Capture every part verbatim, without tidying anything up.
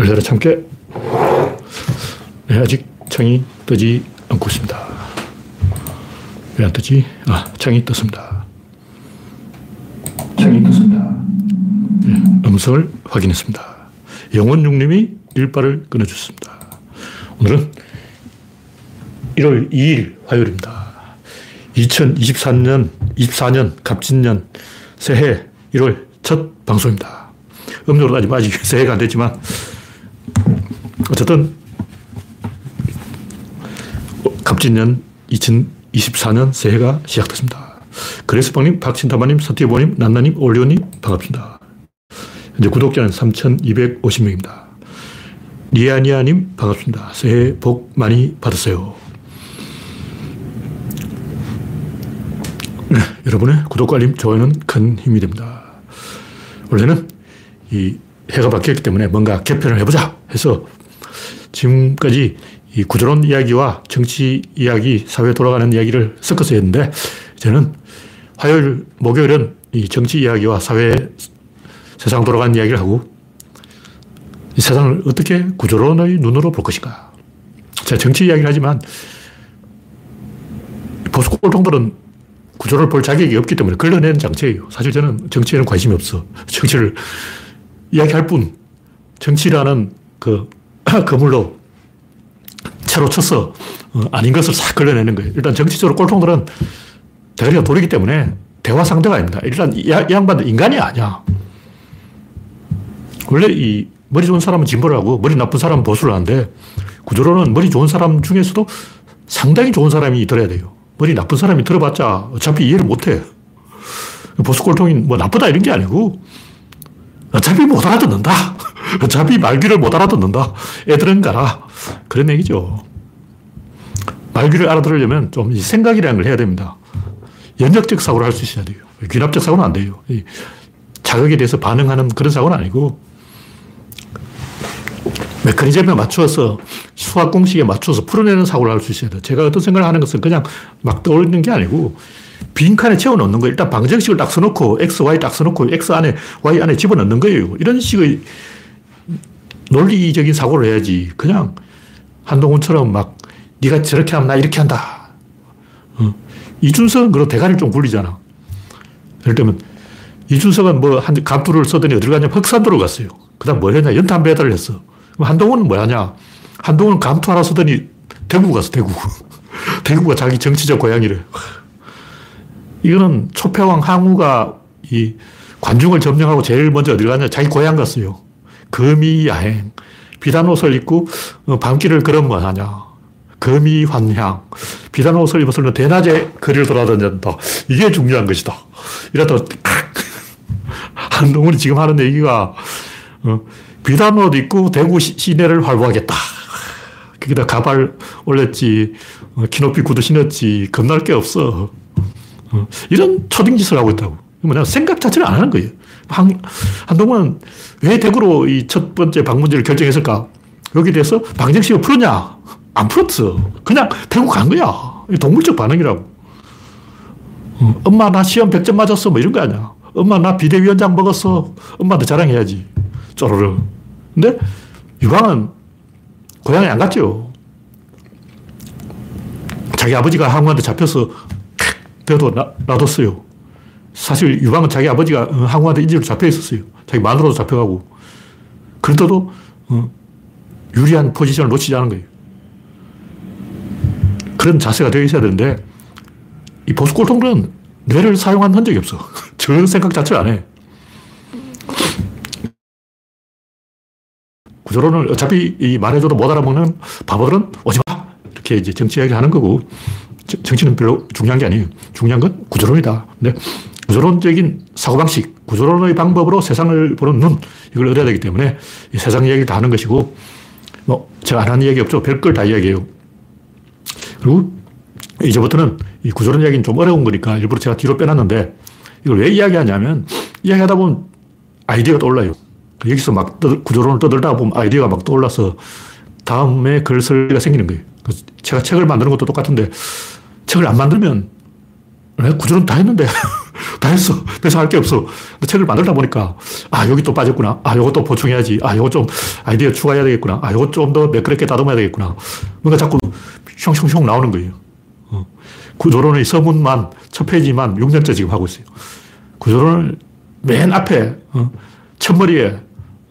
열렬한 참깨. 네, 아직 창이 뜨지 않고 있습니다. 왜 안 뜨지? 아, 창이 떴습니다. 창이 떴습니다. 네, 음성을 확인했습니다. 영원육님이 일발을 끊어주셨습니다. 오늘은 일월 이일 화요일입니다. 이천이십삼 년, 이십사 년 갑진년 새해 일월 첫 방송입니다. 음료로는 아직 새해가 안 됐지만 어쨌든 갑진년 이천이십사 년 새해가 시작됐습니다. 그레스빵님, 박신타마님, 서티보님, 난나님, 올리오님 반갑습니다. 현재 구독자는 삼천이백오십 명입니다. 니아니아님 반갑습니다. 새해 복 많이 받으세요. 네, 여러분의 구독과 알림, 좋아요는 큰 힘이 됩니다. 원래는 이 해가 바뀌었기 때문에 뭔가 개편을 해보자 해서 지금까지 이 구조론 이야기와 정치 이야기, 사회 돌아가는 이야기를 섞어서 했는데, 저는 화요일, 목요일은 이 정치 이야기와 사회, 세상 돌아가는 이야기를 하고, 이 세상을 어떻게 구조론의 눈으로 볼 것인가. 제가 정치 이야기를 하지만 보수 꼴통들은 구조를 볼 자격이 없기 때문에 걸러내는 장치예요. 사실 저는 정치에는 관심이 없어. 정치를 이야기할 뿐, 정치라는 그 그물로 채로 쳐서 아닌 것을 싹 걸러내는 거예요. 일단 정치적으로 꼴통들은 대가리가 돌이기 때문에 대화 상대가 아닙니다. 일단 이 양반들 인간이 아니야. 원래 이 머리 좋은 사람은 진보를 하고 머리 나쁜 사람은 보수를 하는데, 구조로는 머리 좋은 사람 중에서도 상당히 좋은 사람이 들어야 돼요. 머리 나쁜 사람이 들어봤자 어차피 이해를 못해. 보수 꼴통이 뭐 나쁘다 이런 게 아니고 어차피 못 알아듣는다. 어차피 말귀를 못 알아듣는다. 애들은 가라. 그런 얘기죠. 말귀를 알아들으려면 좀 이 생각이라는 걸 해야 됩니다. 연역적 사고를 할 수 있어야 돼요. 귀납적 사고는 안 돼요. 이 자극에 대해서 반응하는 그런 사고는 아니고 메커니즘에 맞춰서 수학 공식에 맞춰서 풀어내는 사고를 할 수 있어야 돼요. 제가 어떤 생각을 하는 것은 그냥 막 떠올리는 게 아니고 빈칸에 채워넣는 거예요. 일단 방정식을 딱 써놓고 x, y 딱 써놓고 x 안에 y 안에 집어넣는 거예요. 이런 식의 논리적인 사고를 해야지 그냥 한동훈처럼 막 네가 저렇게 하면 나 이렇게 한다. 어. 이준석은 그런 대가리를 좀 굴리잖아. 예를 들면 이준석은 뭐 한 갑두를 쓰더니 어디로 갔냐면 흑산도로 갔어요. 그 다음 뭐 했냐? 연탄 배달을 했어. 한동훈은 뭐 하냐? 한동훈은 감투 하나 쓰더니 대구 가서 대구. 대구가 자기 정치적 고향이래. 이거는 초패왕 항우가 이 관중을 점령하고 제일 먼저 어디 가냐? 자기 고향 갔어요. 금이야행. 비단 옷을 입고 밤길을 걸으면 뭐 하냐? 금이환향. 비단 옷을 입었으면 대낮에 거리를 돌아다닌다. 이게 중요한 것이다. 이러다 한동훈이 지금 하는 얘기가 어, 비단 옷 입고 대구 시내를 활보하겠다. 거기다 가발 올렸지, 키높이 구두 신었지, 겁날 게 없어. 이런 초딩 짓을 하고 있다고. 뭐냐, 생각 자체를 안 하는 거예요. 한, 한동훈은 왜 대구로 이 첫 번째 방문지를 결정했을까? 여기에 대해서 방정식을 풀었냐? 안 풀었어. 그냥 대구 간 거야. 동물적 반응이라고. 엄마, 나 시험 백 점 맞았어. 뭐 이런 거 아니야. 엄마, 나 비대위원장 먹었어. 엄마한테 자랑해야지. 쪼르르. 근데 유방은 고향에 안 갔죠. 자기 아버지가 항우한테 잡혀서 대도 놔뒀어요. 사실 유방은 자기 아버지가 항우한테 인질로 잡혀 있었어요. 자기 마누라도 잡혀가고. 그런데도 유리한 포지션을 놓치지 않은 거예요. 그런 자세가 되어 있어야 되는데 이 보수 꼴통들은 뇌를 사용한 흔적이 없어. 전 생각 자체를 안 해. 구조론을 어차피 이 말해줘도 못 알아먹는 바보들은 오지 마! 이렇게 이제 정치 이야기 하는 거고, 정치는 별로 중요한 게 아니에요. 중요한 건 구조론이다. 근데 구조론적인 사고방식, 구조론의 방법으로 세상을 보는 눈, 이걸 얻어야 되기 때문에 이 세상 이야기를 다 하는 것이고, 뭐, 제가 안 하는 이야기 없죠. 별걸 다 이야기해요. 그리고 이제부터는 이 구조론 이야기는 좀 어려운 거니까 일부러 제가 뒤로 빼놨는데, 이걸 왜 이야기하냐면, 이야기하다 보면 아이디어가 떠올라요. 여기서 막 떠들, 구조론을 떠들다 보면 아이디어가 막 떠올라서 다음에 글 쓸 일이 생기는 거예요. 제가 책을 만드는 것도 똑같은데 책을 안 만들면 구조론 다 했는데 다 했어. 더 이상 할 게 없어. 근데 책을 만들다 보니까, 아, 여기 또 빠졌구나. 아, 요것도 보충해야지. 아, 요거 좀 아이디어 추가해야 되겠구나. 아, 요거 좀 더 매끄럽게 다듬어야 되겠구나. 뭔가 자꾸 숑숑숑 나오는 거예요. 어. 구조론의 서문만, 첫 페이지만 육 년째 지금 하고 있어요. 구조론을 맨 앞에, 어, 첫머리에,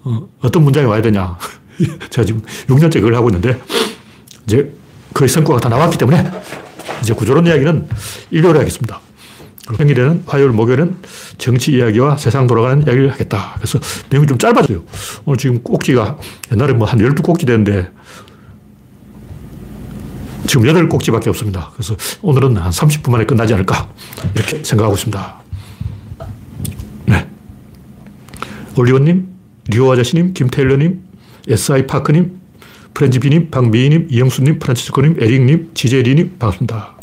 어, 어떤 문장이 와야 되냐. 제가 지금 육 년째 그걸 하고 있는데, 이제 거의 성과가 다 나왔기 때문에, 이제 구조론 이야기는 일요일에 하겠습니다. 평일에는, 화요일, 목요일은 정치 이야기와 세상 돌아가는 이야기를 하겠다. 그래서 내용이 좀 짧아져요. 오늘 지금 꼭지가 옛날에 뭐 한 열두 꼭지 되는데 지금 여덟 꼭지밖에 없습니다. 그래서 오늘은 한 삼십 분 만에 끝나지 않을까 이렇게 생각하고 있습니다. 네. 올리원님, 리오 아저씨님, 김태일러님, 에스아이파크님, 프렌지비님, 박미희님, 이영수님, 프란치스코님, 에릭님, 지제리님 반갑습니다.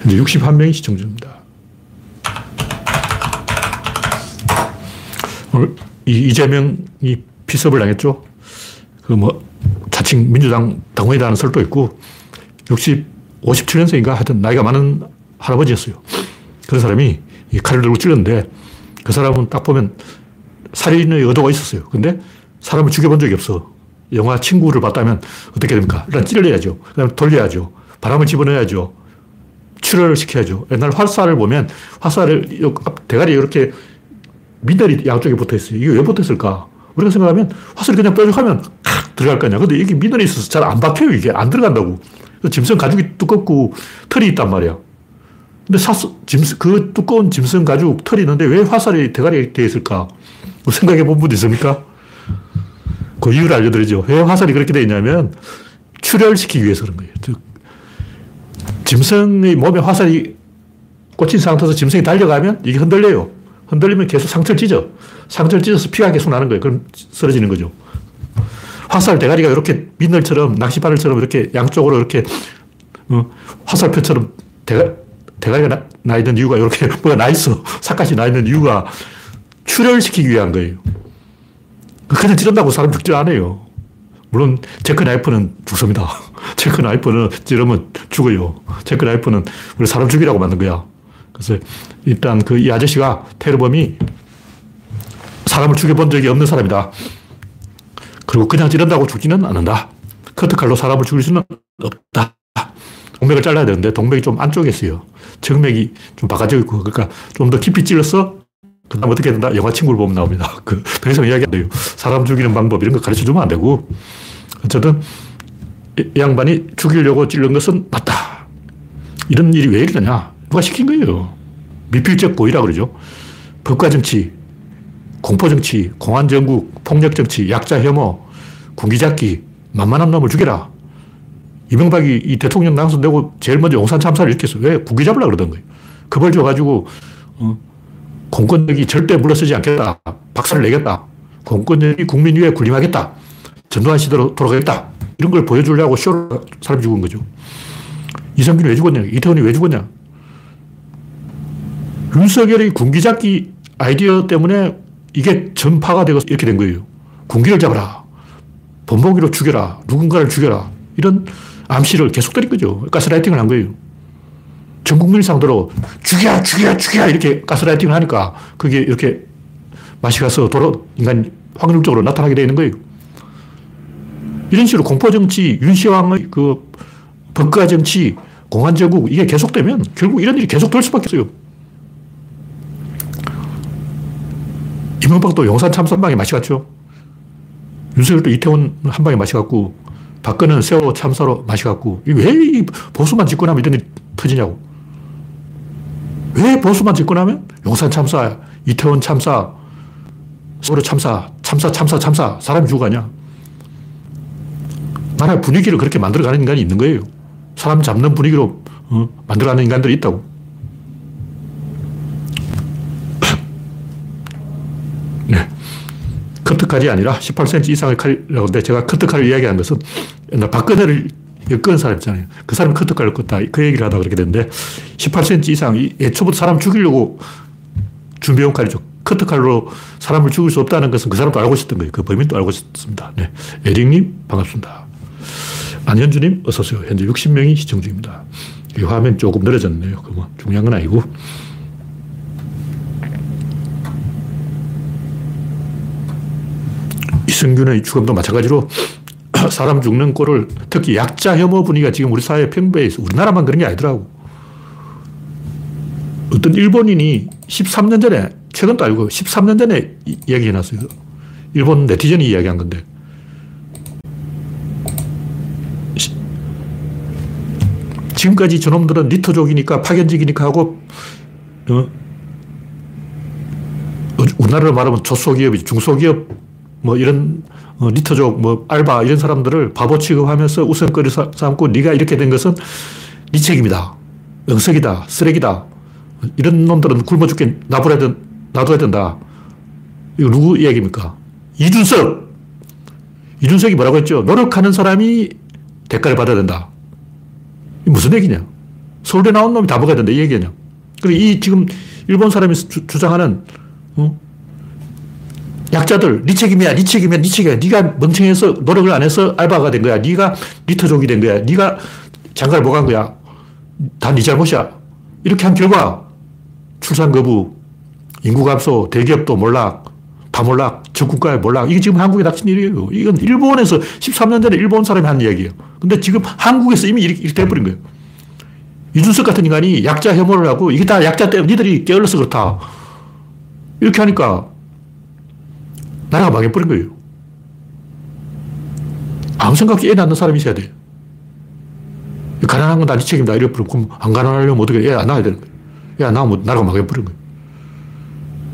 현재 육십일 명이 시청 중입니다. 오늘 이재명이 피습을 당했죠. 그 뭐 자칭 민주당 당원이라는 설도 있고 육십, 오십칠 년생인가 하여튼 나이가 많은 할아버지였어요. 그런 사람이 이 칼을 들고 찔렀는데 그 사람은 딱 보면 살인의 의도가 있었어요. 근데 사람을 죽여본 적이 없어. 영화 친구를 봤다면 어떻게 됩니까? 일단 찔러야죠. 그다음에 돌려야죠. 바람을 집어넣어야죠. 출혈을 시켜야죠. 옛날 화살을 보면 화살을 대가리 이렇게 미달이 양쪽에 붙어있어요. 이게 왜 붙어있을까? 우리가 생각하면 화살이 그냥 뾰족하면 칵 들어갈 거냐. 근데 이게 미달이 있어서 잘 안 박혀요. 이게 안 들어간다고. 짐승 가죽이 두껍고 털이 있단 말이야. 근데 사스, 짐승, 그 두꺼운 짐승 가죽 털이 있는데 왜 화살이 대가리에 되어 있을까? 생각해 본 분 있습니까? 그 이유를 알려드리죠. 왜 화살이 그렇게 되어 있냐면 출혈시키기 위해서 그런 거예요. 즉, 짐승의 몸에 화살이 꽂힌 상태에서 짐승이 달려가면 이게 흔들려요. 흔들리면 계속 상처를 찢어. 상처를 찢어서 피가 계속 나는 거예요. 그럼 쓰러지는 거죠. 화살 대가리가 이렇게 민들처럼, 낚시바늘처럼 이렇게 양쪽으로 이렇게, 어, 화살표처럼 대가, 대가리가 나, 나 있는 이유가 이렇게 뭐가 나 있어. 삿갓이 나 있는 이유가 출혈시키기 위한 거예요. 그냥 찌른다고 사람 죽지 않아요. 물론, 체크나이프는 죽습니다. 체크나이프는 찌르면 죽어요. 체크나이프는 우리 사람 죽이라고 만든 거야. 그래서 일단 그 이 아저씨가 테러범이 사람을 죽여본 적이 없는 사람이다. 그리고 그냥 찌른다고 죽지는 않는다. 커트칼로 사람을 죽일 수는 없다. 동맥을 잘라야 되는데 동맥이 좀 안쪽에 있어요. 정맥이 좀 바깥쪽에 있고 그러니까 좀 더 깊이 찔러서 그 다음 어떻게 된다? 영화 친구를 보면 나옵니다. 그 더 이상 이야기 안 돼요. 사람 죽이는 방법 이런 거 가르쳐주면 안 되고 어쨌든 이 양반이 죽이려고 찌른 것은 맞다. 이런 일이 왜 일어나냐? 누가 시킨 거예요. 미필적 고의라 그러죠. 법과정치, 공포정치, 공안정국, 폭력정치, 약자 혐오, 군기잡기, 만만한 놈을 죽여라. 이명박이 이 대통령 당선되고 제일 먼저 용산참사를 일으켰어요. 왜? 군기 잡으려고 그러던 거예요. 겁을 줘가지고 어, 공권력이 절대 물러서지 않겠다. 박살을 내겠다. 공권력이 국민 위에 군림하겠다. 전두환 시대로 돌아가겠다. 이런 걸 보여주려고 쇼로 사람 죽은 거죠. 이성균이 왜 죽었냐? 이태원이 왜 죽었냐? 윤석열의 군기잡기 아이디어 때문에 이게 전파가 되고 이렇게 된 거예요. 군기를 잡아라. 범벅이로 죽여라. 누군가를 죽여라. 이런 암시를 계속 드린 거죠. 가스라이팅을 한 거예요. 전 국민을 상대로 죽여, 죽여, 죽여 이렇게 가스라이팅을 하니까 그게 이렇게 맛이 가서 돌아, 인간 확률적으로 나타나게 되어 있는 거예요. 이런 식으로 공포정치, 윤시황의 그 법과정치, 공안제국 이게 계속되면 결국 이런 일이 계속 될 수밖에 없어요. 이명박도 용산참사 한 방에 맛이 갔죠. 윤석열도 이태원 한 방에 맛이 갔고 박근혜는 세월호 참사로 맛이 갔고 왜 보수만 집권하면 이런 일이 터지냐고. 왜 보수만 집권하면 용산참사, 이태원 참사, 세월호 참사, 참사, 참사, 참사 사람이 죽어가냐. 나라의 분위기를 그렇게 만들어가는 인간이 있는 거예요. 사람 잡는 분위기로 어, 만들어가는 인간들이 있다고. 커트칼이 아니라 십팔 센티미터 이상의 칼이라고 하는데 제가 커트칼을 이야기한 것은 옛날 박근혜를 엮은 사람 있잖아요. 그 사람이 커트칼을 껐다. 그 얘기를 하다가 그렇게 됐는데 십팔 센티미터 이상 애초부터 사람 죽이려고 준비해온 칼이죠. 커트칼로 사람을 죽일 수 없다는 것은 그 사람도 알고 있었던 거예요. 그 범인도 알고 있었습니다. 네. 에릭님 반갑습니다. 안현주님 어서오세요. 현재 육십 명이 시청 중입니다. 이 화면 조금 늘어졌네요. 그거 중요한 건 아니고. 이승균의 추감도 마찬가지로 사람 죽는 꼴을, 특히 약자 혐오 분위기가 지금 우리 사회에 팽배해 있어. 우리나라만 그런 게 아니더라고. 어떤 일본인이 십삼 년 전에, 최근도 아니고 십삼 년 전에 이야기해놨어요. 일본 네티즌이 이야기한 건데. 지금까지 저놈들은 니트족이니까 파견직이니까 하고, 어? 우리나라로 말하면 초소기업이지, 중소기업, 뭐 이런, 어, 니트족, 뭐 알바 이런 사람들을 바보 취급하면서 웃음거리 삼고, 네가 이렇게 된 것은 네 책임이다, 응석이다, 쓰레기다, 이런 놈들은 굶어 죽게 놔둬야 된다, 놔둬야 된다. 이거 누구 이야기입니까? 이준석! 이준석이 뭐라고 했죠? 노력하는 사람이 대가를 받아야 된다. 이게 무슨 얘기냐? 서울대 나온 놈이 다 먹어야 된다, 이 얘기냐? 그리고 이 지금 일본 사람이 주, 주장하는, 어? 약자들, 네 책임이야, 네 책임이야, 네 책임이야. 네가 멍청해서 노력을 안 해서 알바가 된 거야. 네가 니트족이 된 거야. 네가 장가를 못 간 거야. 다 네 잘못이야. 이렇게 한 결과 출산 거부, 인구 감소, 대기업도 몰락, 다몰락, 전국가의 몰락. 이게 지금 한국에 닥친 일이에요. 이건 일본에서 십삼 년 전에 일본 사람이 한 이야기예요. 근데 지금 한국에서 이미 이렇게, 이렇게 돼버린 거예요. 이준석 같은 인간이 약자 혐오를 하고, 이게 다 약자 때문에 니들이 게을러서 그렇다, 이렇게 하니까 나라가 망해버린 거예요. 아무 생각 없이 애 낳는 사람이 있어야 돼요. 가난한 건 다 네 책임이다, 이래버리면, 그럼 안 가난하려면 어떻게 애 안 낳아야 되는 거예요. 애 안 낳으면 나라가 망해버린 거예요.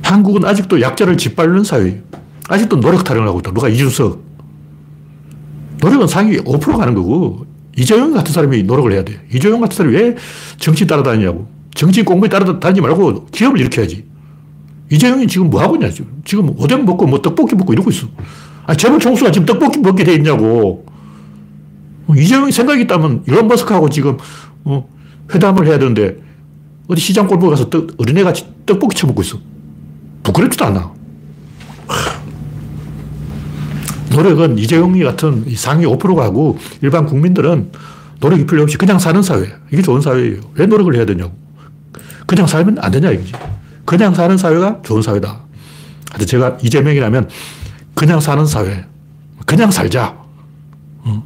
한국은 아직도 약자를 짓밟는 사회예요. 아직도 노력 타령을 하고 있다. 누가 이준석. 노력은 상위 오 퍼센트 가는 거고, 이재용 같은 사람이 노력을 해야 돼요. 이재용 같은 사람이 왜 정치 따라다니냐고. 정치 공부에 따라다니지 말고 기업을 일으켜야지. 이재용이 지금 뭐 하고 있냐, 지금. 지금 오뎅 먹고 뭐 떡볶이 먹고 이러고 있어. 아니, 재벌 총수가 지금 떡볶이 먹게 돼 있냐고. 이재용이 생각이 있다면 일론 머스크하고 지금 어, 회담을 해야 되는데 어디 시장 골목에 가서 떡, 어린애같이 떡볶이 쳐먹고 있어. 부끄럽지도 않아. 노력은 이재용이 같은 상위 오 퍼센트가 하고, 일반 국민들은 노력이 필요 없이 그냥 사는 사회. 이게 좋은 사회예요. 왜 노력을 해야 되냐고. 그냥 살면 안 되냐 이거지. 그냥 사는 사회가 좋은 사회다. 근데 제가 이재명이라면 그냥 사는 사회, 그냥 살자. 어?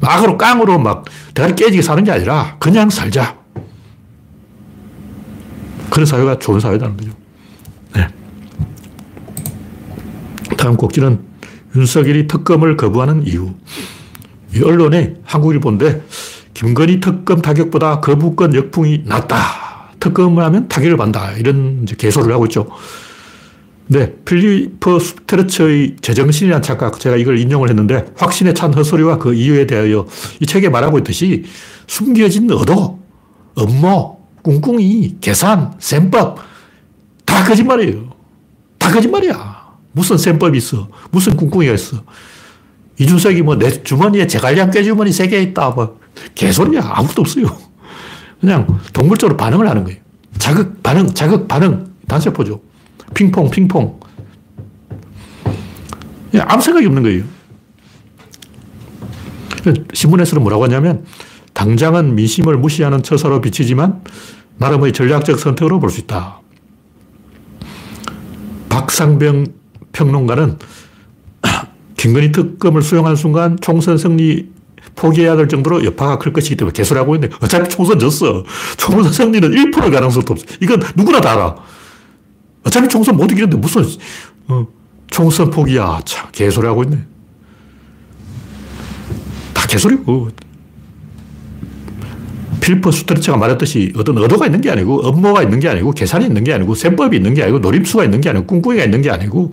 악으로 깡으로 막 대가리 깨지게 사는 게 아니라 그냥 살자. 그런 사회가 좋은 사회라는 거죠. 네. 다음 곡지는 윤석열이 특검을 거부하는 이유. 이 언론에 한국일보인데, 김건희 특검 타격보다 거부권 역풍이 낫다. 특검을 하면 타격을 받는다. 이런 이제 개소를 하고 있죠. 네, 필리퍼 스트레처의 제정신이라는 착각, 제가 이걸 인용을 했는데, 확신에 찬 헛소리와 그 이유에 대하여 이 책에 말하고 있듯이, 숨겨진 의도, 음모, 꿍꿍이, 계산, 셈법, 다 거짓말이에요. 다 거짓말이야. 무슨 셈법이 있어? 무슨 꿍꿍이가 있어? 이준석이 뭐 내 주머니에 제갈량 꾀주머니 세 개 있다, 뭐 개소리야. 아무것도 없어요. 그냥 동물적으로 반응을 하는 거예요. 자극, 반응, 자극, 반응, 단세포죠. 핑퐁, 핑퐁. 아무 생각이 없는 거예요. 신문에서는 뭐라고 하냐면, 당장은 민심을 무시하는 처사로 비치지만 나름의 전략적 선택으로 볼 수 있다. 박상병 평론가는 김건희 특검을 수용한 순간 총선 승리 포기해야 될 정도로 여파가 클 것이기 때문에 개소리하고 있는데, 어차피 총선 졌어. 총선 승리는 일 퍼센트 가능성도 없어. 이건 누구나 다 알아. 어차피 총선 못 이기는데 무슨, 어, 총선 포기야. 참, 개소리하고 있네. 다 개소리고. 필퍼 스트레처가 말했듯이 어떤 의도가 있는 게 아니고, 업무가 있는 게 아니고, 계산이 있는 게 아니고, 셈법이 있는 게 아니고, 노림수가 있는 게 아니고, 꿍꿍이가 있는 게 아니고,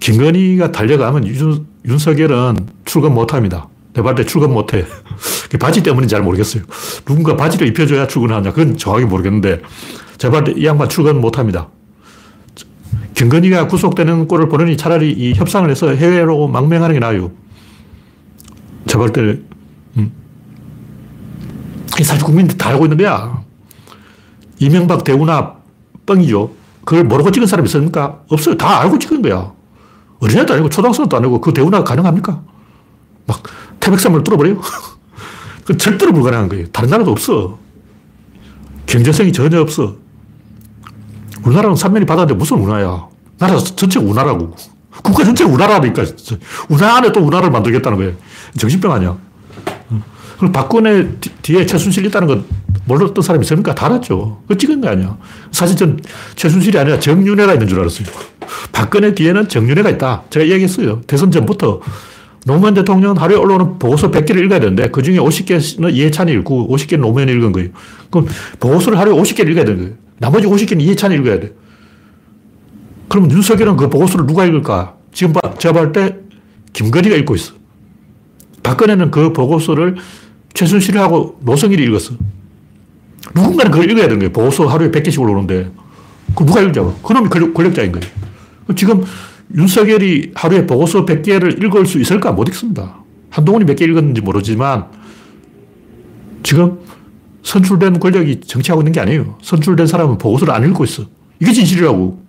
김건희가 달려가면 윤, 윤석열은 출근 못 합니다. 내 말 때 출근 못 해. 바지 때문인지 잘 모르겠어요. 누군가 바지를 입혀줘야 출근하냐. 그건 정확히 모르겠는데, 제 말 때 이 양반 출근 못 합니다. 김건희가 구속되는 꼴을 보느니 차라리 이 협상을 해서 해외로 망명하는 게 나아요. 제발 때, 음. 사실 국민들이 다 알고 있는 거야. 이명박 대우나 뻥이죠. 그걸 모르고 찍은 사람이 있습니까? 없어요. 다 알고 찍은 거야. 어린애도 아니고 초등학생도 아니고 그 대우나가 가능합니까? 막 태백산을 뚫어버려요? 그건 절대로 불가능한 거예요. 다른 나라도 없어. 경제성이 전혀 없어. 우리나라는 삼면이 바다인데 무슨 운하야. 나라 전체가 운하라고. 국가 전체가 우나라니까. 우나 안에 또 우나라를 만들겠다는 거예요. 정신병 아니야. 그럼 박근혜 뒤에 최순실이 있다는 건 몰랐던 사람이 있습니까? 다 알았죠. 그거 찍은 거 아니야. 사실 전 최순실이 아니라 정윤회가 있는 줄 알았어요. 박근혜 뒤에는 정윤회가 있다. 제가 얘기했어요. 대선 전부터 노무현 대통령은 하루에 올라오는 보고서 백 개를 읽어야 되는데 그중에 오십 개는 이해찬이 읽고 오십 개는 노무현이 읽은 거예요. 그럼 보고서를 하루에 오십 개를 읽어야 되는 거예요. 나머지 오십 개는 이해찬이 읽어야 돼. 그럼 윤석열은 그 보고서를 누가 읽을까? 지금 봐, 제가 볼 때 김건희가 읽고 있어. 박근혜는 그 보고서를 최순실하고 노성일이 읽었어. 누군가는 그걸 읽어야 되는 거예요. 보고서 하루에 백 개씩 올라오는데. 그걸 누가 읽자고? 그놈이 권력자인 거예요. 지금 윤석열이 하루에 보고서 백 개를 읽을 수 있을까? 못 읽습니다. 한동훈이 몇 개 읽었는지 모르지만 지금 선출된 권력이 정치하고 있는 게 아니에요. 선출된 사람은 보고서를 안 읽고 있어. 이게 진실이라고.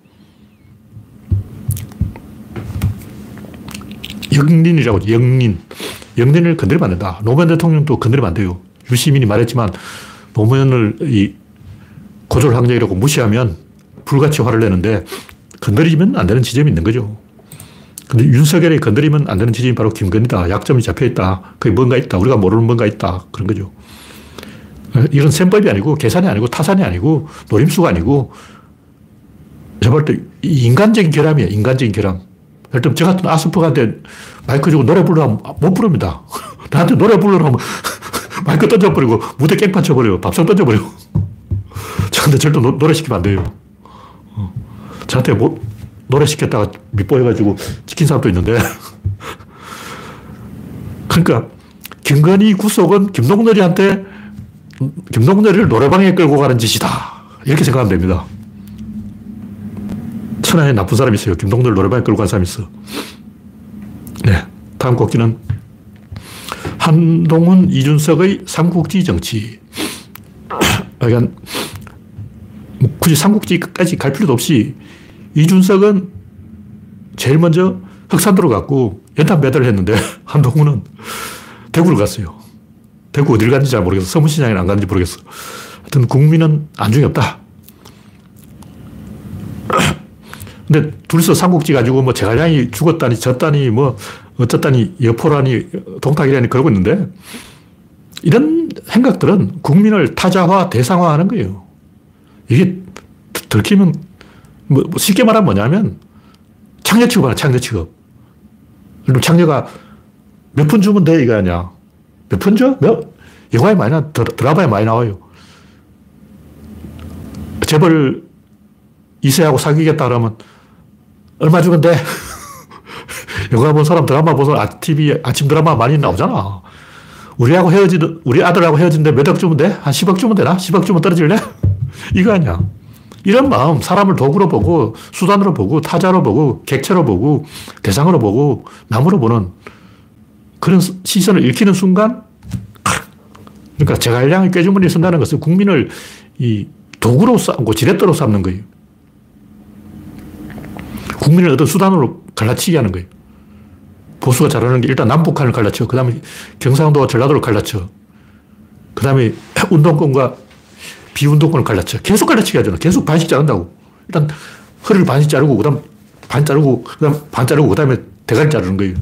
영린이라고. 영린. 영린을 건드리면 안 된다. 노무현 대통령도 건드리면 안 돼요. 유시민이 말했지만 노무현을 이 고졸항쟁이라고 무시하면 불같이 화를 내는데 건드리면 안 되는 지점이 있는 거죠. 근데 윤석열이 건드리면 안 되는 지점이 바로 김건희다. 약점이 잡혀있다. 그게 뭔가 있다. 우리가 모르는 뭔가 있다. 그런 거죠. 이런 셈법이 아니고 계산이 아니고 타산이 아니고 노림수가 아니고 제가 볼 때 인간적인 결함이에요. 인간적인 결함. 예를 들면 저 같은 아스퍼가한테 마이크 주고 노래 부르라면 못 부릅니다. 나한테 노래 부르라고 하면 마이크 던져버리고 무대 깽판 쳐버려요. 밥상 던져버리고. 저한테 절대 노, 노래 시키면 안 돼요. 저한테 뭐, 노래 시켰다가 밑보여가지고 지킨 사람도 있는데. 그러니까 김건희 구속은 김동렬이한테 김동렬이를 노래방에 끌고 가는 짓이다. 이렇게 생각하면 됩니다. 천하에 나쁜 사람이 있어요. 김동렬 노래방에 끌고 간 사람이 있어. 네, 다음 곡기는 한동훈, 이준석의 삼국지 정치. 그러니까 굳이 삼국지까지 갈 필요도 없이 이준석은 제일 먼저 흑산도로 갔고 연탄 배달을 했는데 한동훈은 대구를 갔어요. 대구 어딜 갔는지 잘 모르겠어. 서문시장에는 안 갔는지 모르겠어. 하여튼 국민은 안중이 없다. 근데 둘이서 삼국지 가지고 뭐 제갈량이 죽었다니 졌다니 뭐 어쨌다니 여포라니 동탁이라니 그러고 있는데 이런 생각들은 국민을 타자화 대상화하는 거예요. 이게 들키면 뭐 쉽게 말하면 뭐냐면 창녀 취급하는 창녀 취급. 그럼 창녀가 몇 푼 주면 돼 이거 아니야. 몇 푼 줘? 몇? 영화에 많이 나 드라마에 많이 나와요. 재벌 이세하고 사귀겠다 그러면 얼마 주면 돼? 영화 본 사람 드라마 본 사람 아, 티비 아침 드라마 많이 나오잖아. 우리하고 헤어지 우리 아들하고 헤어진데 몇 억 주면 돼? 한 십억 주면 되나? 십억 주면 떨어질래? 이거 아니야. 이런 마음, 사람을 도구로 보고 수단으로 보고 타자로 보고 객체로 보고 대상으로 보고 남으로 보는 그런 시선을 읽히는 순간 그러니까 제갈량이 꾀주머니에 쓴다는 것은 국민을 이 도구로 삼고 지렛대로 삼는 거예요. 국민을 어떤 수단으로 갈라치게 하는 거예요. 보수가 잘하는 게 일단 남북한을 갈라쳐. 그 다음에 경상도와 전라도를 갈라쳐. 그 다음에 운동권과 비운동권을 갈라쳐. 계속 갈라치게 하잖아. 계속 반씩 자른다고. 일단 허리를 반씩 자르고, 그 다음 반 자르고, 그 다음 반 자르고, 그 다음에 대가리 자르는 거예요.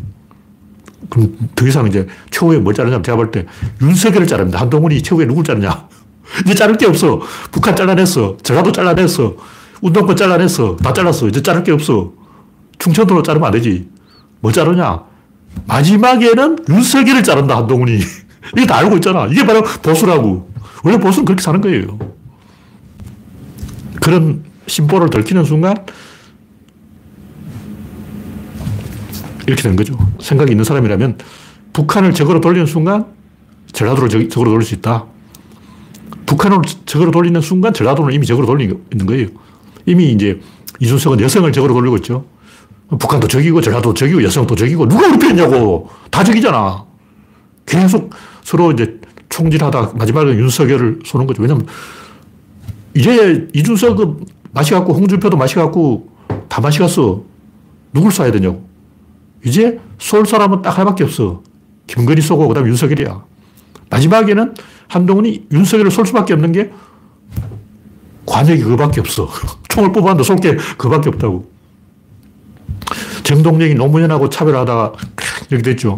그럼 더 이상 이제 최후에 뭘 자르냐면 제가 볼 때 윤석열을 자릅니다. 한동훈이 최후에 누굴 자르냐. 이제 자를 게 없어. 북한 잘라냈어. 전라도 잘라냈어. 운동권 잘라냈어. 다 잘랐어. 이제 자를 게 없어. 충청도로 자르면 안 되지. 뭐 자르냐. 마지막에는 윤석열을 자른다. 한동훈이. 이게 다 알고 있잖아. 이게 바로 보수라고. 원래 보수는 그렇게 사는 거예요. 그런 심보를 들키는 순간 이렇게 되는 거죠. 생각이 있는 사람이라면 북한을 적으로 돌리는 순간 전라도를 적, 적으로 돌릴 수 있다. 북한을 적으로 돌리는 순간 전라도는 이미 적으로 돌리고 있는 거예요. 이미 이제 이준석은 여성을 적으로 돌리고 있죠. 북한도 적이고 전라도 적이고 여성도 적이고 누가 우리 편이냐고. 다 적이잖아. 계속 서로 이제 총질하다 마지막에 윤석열을 쏘는 거죠. 왜냐면 이제 이준석은 마시갖고 홍준표도 마시갖고 다 마시갔어. 누굴 쏴야 되냐고. 이제 쏠 사람은 딱 하나밖에 없어. 김건희 쏘고 그다음에 윤석열이야. 마지막에는 한동훈이 윤석열을 쏠 수밖에 없는 게 관역이 그거밖에 없어. 총을 뽑았는데 쏠 게 그거밖에 없다고. 정동영이 노무현하고 차별하다가 이렇게 됐죠.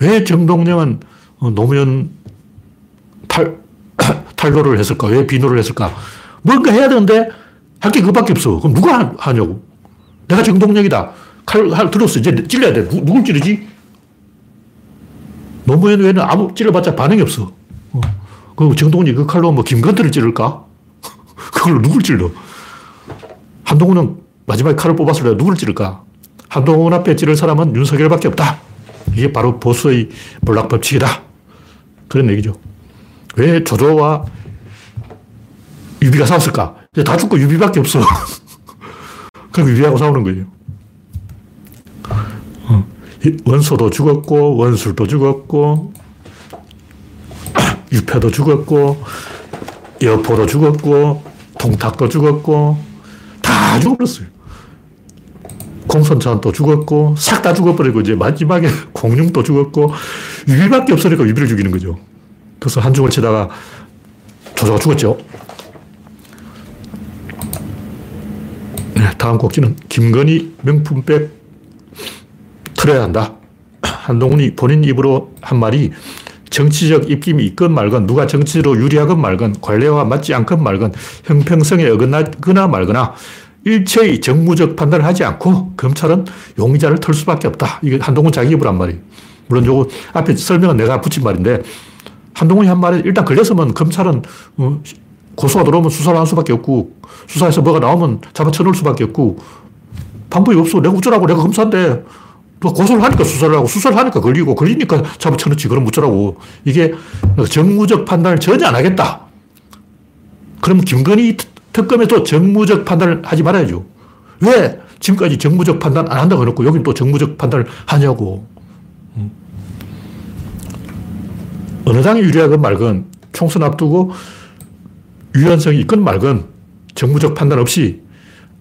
왜 정동영은 노무현 탈, 탈로를 했을까? 왜 비노를 했을까? 뭔가 해야 되는데 할 게 그밖에 없어. 그럼 누가 하냐고. 내가 정동영이다. 칼, 칼 들었어. 이제 찔러야 돼. 누, 누굴 찌르지? 노무현 외에는 아무 찔러봤자 반응이 없어. 어. 그 정동훈이 그 칼로 뭐 김건희를 찌를까? 그걸로 누굴 찔러? 한동훈은 마지막에 칼을 뽑았을 때 누굴 찌를까? 한동훈 앞에 찌를 사람은 윤석열밖에 없다. 이게 바로 보수의 몰락 법칙이다. 그런 얘기죠. 왜 조조와 유비가 싸웠을까? 이제 다 죽고 유비밖에 없어. 그럼 유비하고 싸우는 거예요. 원소도 죽었고 원술도 죽었고 유표도 죽었고 여포도 죽었고 동탁도 죽었고 다 죽어버렸어요. 공손찬도 죽었고 싹 다 죽어버리고 이제 마지막에 공룡도 죽었고 유비밖에 없으니까 유비를 죽이는 거죠. 그래서 한중을 치다가 조조가 죽었죠. 다음 곡지는 김건희 명품백 틀어야 한다. 한동훈이 본인 입으로 한 말이 정치적 입김이 있건 말건, 누가 정치로 유리하건 말건, 관례와 맞지 않건 말건, 형평성에 어긋나거나 말거나 일체의 정무적 판단을 하지 않고 검찰은 용의자를 털 수밖에 없다. 이게 한동훈 자기 입으로 한 말이에요. 물론 요거 앞에 설명은 내가 붙인 말인데, 한동훈이 한 말에 일단 걸렸으면 검찰은 고소가 들어오면 수사를 할 수밖에 없고, 수사에서 뭐가 나오면 잡아쳐놓을 수밖에 없고, 방법이 없어. 내가 어쩌라고. 내가 검사인데. 고소를 하니까 수사를 하고, 수사를 하니까 걸리고, 걸리니까 잡아쳐놓지. 그럼 어쩌라고. 이게 정무적 판단을 전혀 안 하겠다. 그럼 김건희 특검에도 정무적 판단을 하지 말아야죠. 왜 지금까지 정무적 판단 안 한다고 해놓고 여긴 또 정무적 판단을 하냐고. 어느 당이 유리하건 말건, 총선 앞두고 유연성이 있건 말건 정무적 판단 없이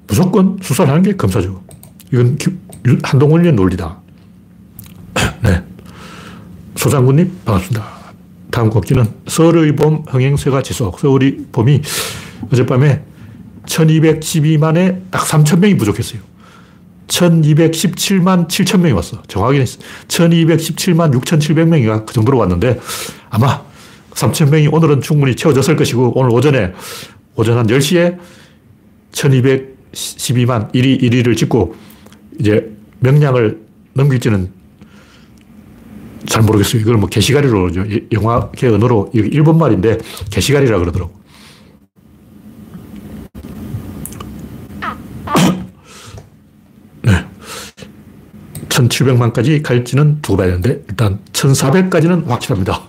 무조건 수사를 하는 게 검사죠. 이건 한동훈의 논리다. 네. 소장군님, 반갑습니다. 다음 곡지는 서울의 봄 흥행세가 지속. 서울의 봄이 어젯밤에 천이백십이만에 딱 삼천 명이 부족했어요. 천이백십칠만 칠천 명이 왔어. 정확히는 천이백십칠만 육천칠백 명이 그 정도로 왔는데 아마 삼천 명이 오늘은 충분히 채워졌을 것이고, 오늘 오전에, 오전 한 열 시에 천이백십이만 일 위 일 위를 찍고 이제 명량을 넘길지는 잘 모르겠어요. 이걸 뭐 게시가리로 그러죠. 영화계 언어로 일본 말인데 게시가리라 그러더라고. 네. 천칠백만까지 갈지는 두고 봐야 되는데 일단 천사백까지는 확실합니다.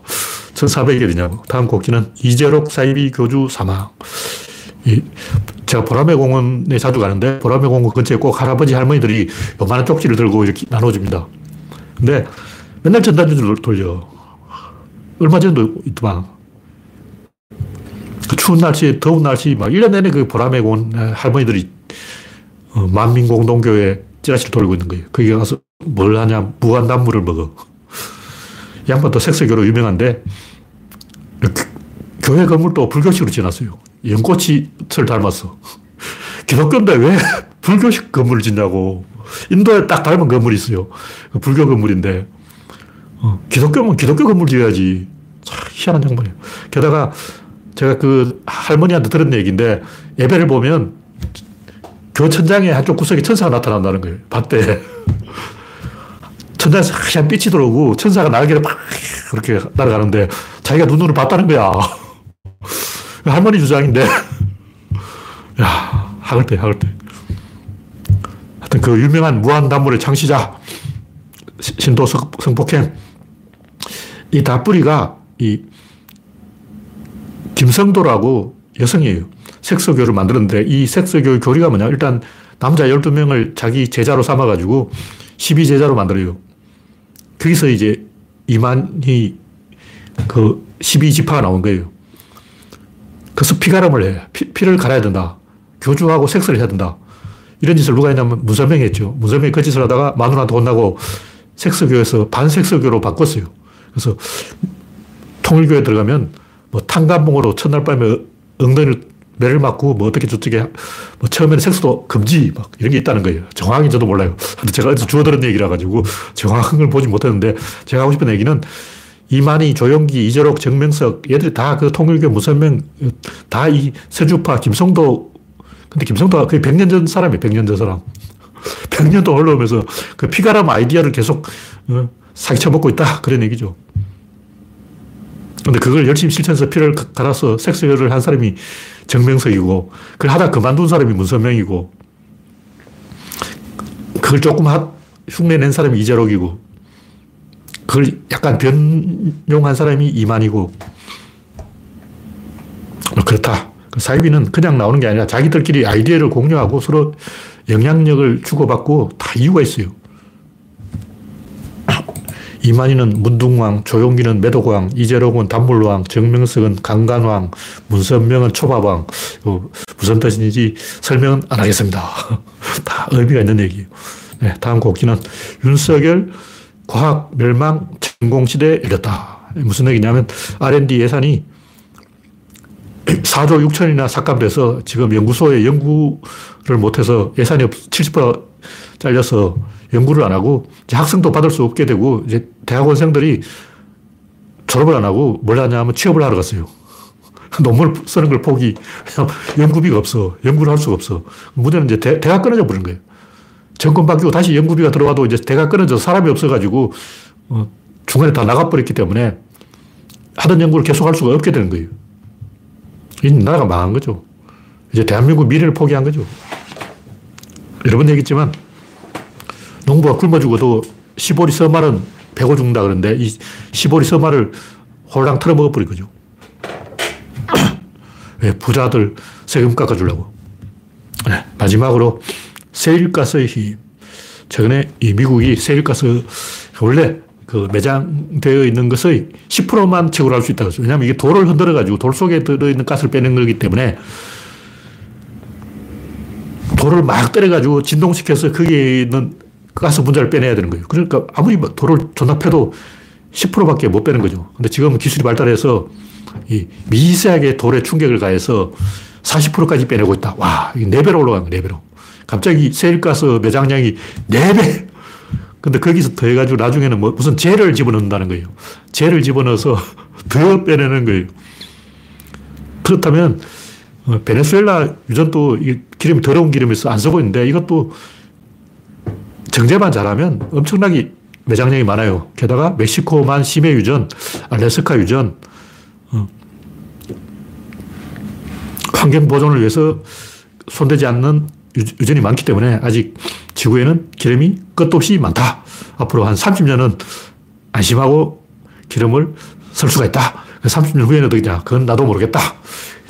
천사백이 되냐고. 다음 곡지는 이재록 사이비 교주 사망. 이 제가 보라매 공원에 자주 가는데, 보라매 공원 근처에 꼭 할아버지 할머니들이 요만한 쪽지를 들고 이렇게 나눠줍니다. 근데 맨날 전단지를 돌려. 얼마 전에도 있더만. 그 추운 날씨, 더운 날씨, 막 일 년 내내 그 보라매 공원 할머니들이 만민공동교회 찌라시를 돌고 있는 거예요. 거기 가서 뭘 하냐, 무한단물을 먹어. 이 양반도 색소교로 유명한데, 교회 건물도 불교식으로 지났어요. 연꽃이를 닮았어. 기독교인데 왜 불교식 건물을 짓냐고. 인도에 딱 닮은 건물이 있어요. 불교 건물인데. 어, 기독교면 기독교 건물 지어야지. 참 희한한 장면이에요. 게다가 제가 그 할머니한테 들은 얘기인데, 예배를 보면 교 천장에 한쪽 구석에 천사가 나타난다는 거예요. 봤대. 천장에서 하얀 빛이 들어오고 천사가 날개를 막 그렇게 날아가는데 자기가 눈으로 봤다는 거야. 할머니 주장인데. 야, 하글대, 하글대. 하여튼 그 유명한 무한단물의 창시자, 시, 신도 성, 성폭행. 이 다 뿌리가 이 김성도라고 여성이에요. 색소교를 만들었는데 이 색소교의 교리가 뭐냐. 일단 남자 열두 명을 자기 제자로 삼아가지고 십이 제자로 만들어요. 거기서 이제 이만희 그 십이 지파가 나온 거예요. 그래서 피가름을 해. 피, 피를 갈아야 된다. 교주하고 섹스를 해야 된다. 이런 짓을 누가 했냐면 문선명이 했죠. 문선명이 그 짓을 하다가 마누라한테 혼나고 섹스교에서 반섹스교로 바꿨어요. 그래서 통일교에 들어가면 뭐 탄감봉으로 첫날 밤에 엉덩이를 매를 맞고 뭐 어떻게 저쪽에 뭐 처음에는 색소도 금지 막 이런 게 있다는 거예요. 정황인 저도 몰라요. 근데 제가 어디서 주워들은 얘기라 가지고 정황을 보지 못했는데, 제가 하고 싶은 얘기는 이만희, 조용기, 이재록, 정명석 얘들이 다 그 통일교 무선명 다 이 세주파 김성도, 근데 김성도가 거의 백 년 전 사람이에요. 백 년 전 사람. 백 년 동안 흘러오면서 그 피가람 아이디어를 계속 어, 사기쳐먹고 있다. 그런 얘기죠. 근데 그걸 열심히 실천해서 피를 갈아서 색소열을 한 사람이 정명석이고, 그걸 하다 그만둔 사람이 문선명이고, 그걸 조금 하, 흉내낸 사람이 이재록이고, 그걸 약간 변용한 사람이 이만이고, 그렇다. 사이비는 그냥 나오는 게 아니라 자기들끼리 아이디어를 공유하고 서로 영향력을 주고받고 다 이유가 있어요. 이만희는 문둥왕, 조용기는 매독왕, 이재록은 단물왕, 정명석은 강간왕, 문선명은 초밥왕. 무슨 뜻인지 설명은 안 하겠습니다. 다 의미가 있는 얘기예요. 네, 다음 곡기는 윤석열 과학 멸망 전공시대에 이뤘다. 무슨 얘기냐면 알 앤 디 예산이 사조 육천이나 삭감돼서 지금 연구소에 연구를 못해서 예산이 칠십 퍼센트 잘려서 연구를 안 하고 이제 학생도 받을 수 없게 되고, 이제 대학원생들이 졸업을 안 하고 뭘 하냐면 취업을 하러 갔어요. 논문을 쓰는 걸 포기. 연구비가 없어. 연구를 할 수가 없어. 문제는 이제 대, 대가 끊어져 버린 거예요. 정권 바뀌고 다시 연구비가 들어와도 이제 대가 끊어져 사람이 없어가지고 중간에 다 나가버렸기 때문에 하던 연구를 계속 할 수가 없게 되는 거예요. 이 나라가 망한 거죠. 이제 대한민국 미래를 포기한 거죠. 여러 번 얘기했지만 농부가 굶어 죽어도 시보리 서말은 배고 죽는다 그러는데, 이 시보리 서말을 홀랑 털어먹어버린 거죠. 왜? 부자들 세금 깎아주려고. 네, 마지막으로 세일가스의 힘. 최근에 이 미국이 세일가스 원래 그 매장되어 있는 것의 십 퍼센트만 채굴할 수 있다고 했어요. 왜냐하면 이게 돌을 흔들어가지고 돌 속에 들어있는 가스를 빼는 거기 때문에 돌을 막 때려가지고 진동시켜서 거기에 있는 가스 분자를 빼내야 되는 거예요. 그러니까 아무리 돌을 존나 패도 십 퍼센트밖에 못 빼는 거죠. 근데 지금 기술이 발달해서 이 미세하게 돌에 충격을 가해서 사십 퍼센트까지 빼내고 있다. 와, 이게 네 배로 올라간 거예요. 네 배로. 갑자기 세일가스 매장량이 네 배! 근데 거기서 더해가지고 나중에는 뭐 무슨 재를 집어넣는다는 거예요. 재를 집어넣어서 더 빼내는 거예요. 그렇다면 베네수엘라 유전도 기름이 더러운 기름에서 안 쓰고 있는데, 이것도 정제만 잘하면 엄청나게 매장량이 많아요. 게다가 멕시코만 심해 유전, 알래스카 유전, 환경 보존을 위해서 손대지 않는 유전이 많기 때문에 아직 지구에는 기름이 끝도 없이 많다. 앞으로 한 삼십 년은 안심하고 기름을 쓸 수가 있다. 삼십 년 후에는 어떻게냐? 그건 나도 모르겠다.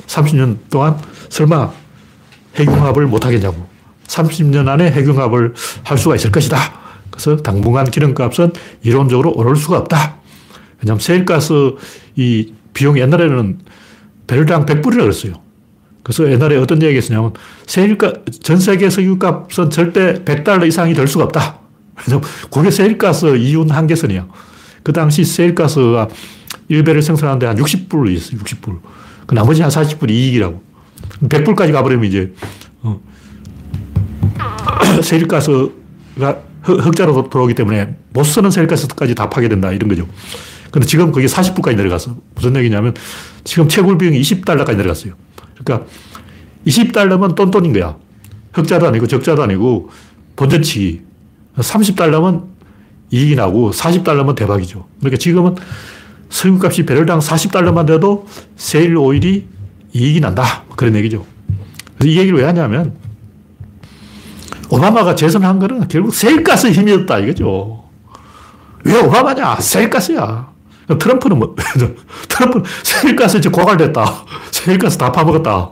삼십 년 동안 설마 핵융합을 못 하겠냐고. 삼십 년 안에 핵융합을 할 수가 있을 것이다. 그래서 당분간 기름값은 이론적으로 오를 수가 없다. 왜냐하면 세일가스 이 비용이 옛날에는 배럴당 백 불이라고 그랬어요. 그래서 옛날에 어떤 얘기가 있었냐면, 세일가, 전 세계 석유값은 절대 백 달러 이상이 될 수가 없다. 그게 세일가스 이윤 한계선이야. 그 당시 세일가스가 일 배를 생산하는데 한 육십 불이 있어요. 육십 불. 그 나머지 한 사십 불이 이익이라고. 백 불까지 가버리면 이제, 어, 세일가스가 흑자로 돌아오기 때문에 못 쓰는 세일가스까지 다 파괴된다. 이런 거죠. 근데 지금 그게 사십 불까지 내려갔어. 무슨 얘기냐면, 지금 채굴 비용이 이십 달러까지 내려갔어요. 그러니까 이십 달러면 똔똔인 거야. 흑자도 아니고 적자도 아니고 본전치기. 삼십 달러면 이익이 나고 사십 달러면 대박이죠. 그러니까 지금은 석유값이 배럴당 사십 달러만 돼도 세일 오일이 이익이 난다. 그런 얘기죠. 그래서 이 얘기를 왜 하냐면 오바마가 재선한 거는 결국 세일가스의 힘이었다 이거죠. 왜 오바마냐? 세일가스야. 트럼프는 뭐, 트럼프는 세일가스 이제 고갈됐다. 세일가스 다 파먹었다.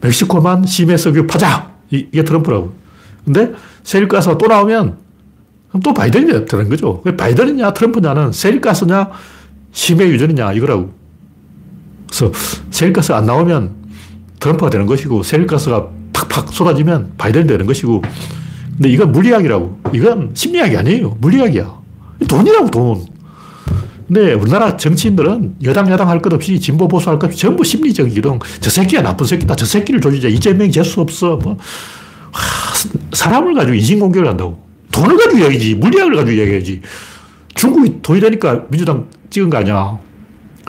멕시코만 심해 석유 파장. 이게 트럼프라고. 근데 세일가스가 또 나오면 그럼 또 바이든이 되는 거죠. 바이든이냐 트럼프냐는 세일가스냐 심해 유전이냐 이거라고. 그래서 세일가스 안 나오면 트럼프가 되는 것이고, 세일가스가 팍팍 쏟아지면 바이든이 되는 것이고. 근데 이건 물리학이라고. 이건 심리학이 아니에요. 물리학이야. 돈이라고 돈. 근데 우리나라 정치인들은 여당 야당 할 것 없이 진보 보수 할 것 없이 전부 심리적 이동. 저 새끼야 나쁜 새끼다. 저 새끼를 조지자. 이재명이 재수 없어. 뭐. 와, 사람을 가지고 인신공격을 한다고. 돈을 가지고 이야기지. 물리학을 가지고 이야기하지. 중국이 돈이 되니까 민주당 찍은 거 아니야.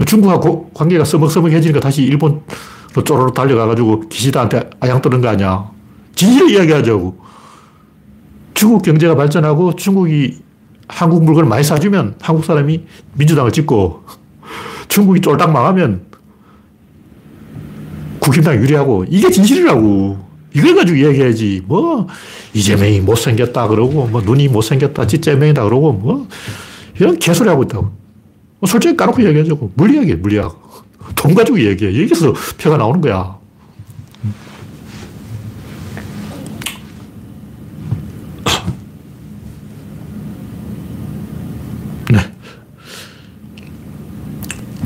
중국하고 관계가 서먹서먹해지니까 다시 일본으로 쪼르르 달려가가지고 기시다한테 아양 뜨는 거 아니야. 진실을 이야기하자고. 중국 경제가 발전하고 중국이 한국 물건을 많이 사주면 한국 사람이 민주당을 찍고 중국이 쫄딱 망하면 국힘당이 유리하고 이게 진실이라고. 이걸 가지고 이야기해야지. 뭐 이재명이 못생겼다 그러고 뭐 눈이 못생겼다 찌재명이다 그러고 뭐 이런 개소리 하고 있다고. 뭐 솔직히 까놓고 이야기하자고. 물리학이에요, 물리학. 돈 가지고 이야기해. 여기서 표가 나오는 거야.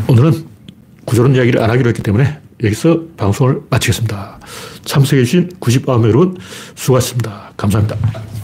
오늘은 구조론 이야기를 안 하기로 했기 때문에 여기서 방송을 마치겠습니다. 참석해주신 구십구 명 여러분 수고하셨습니다. 감사합니다.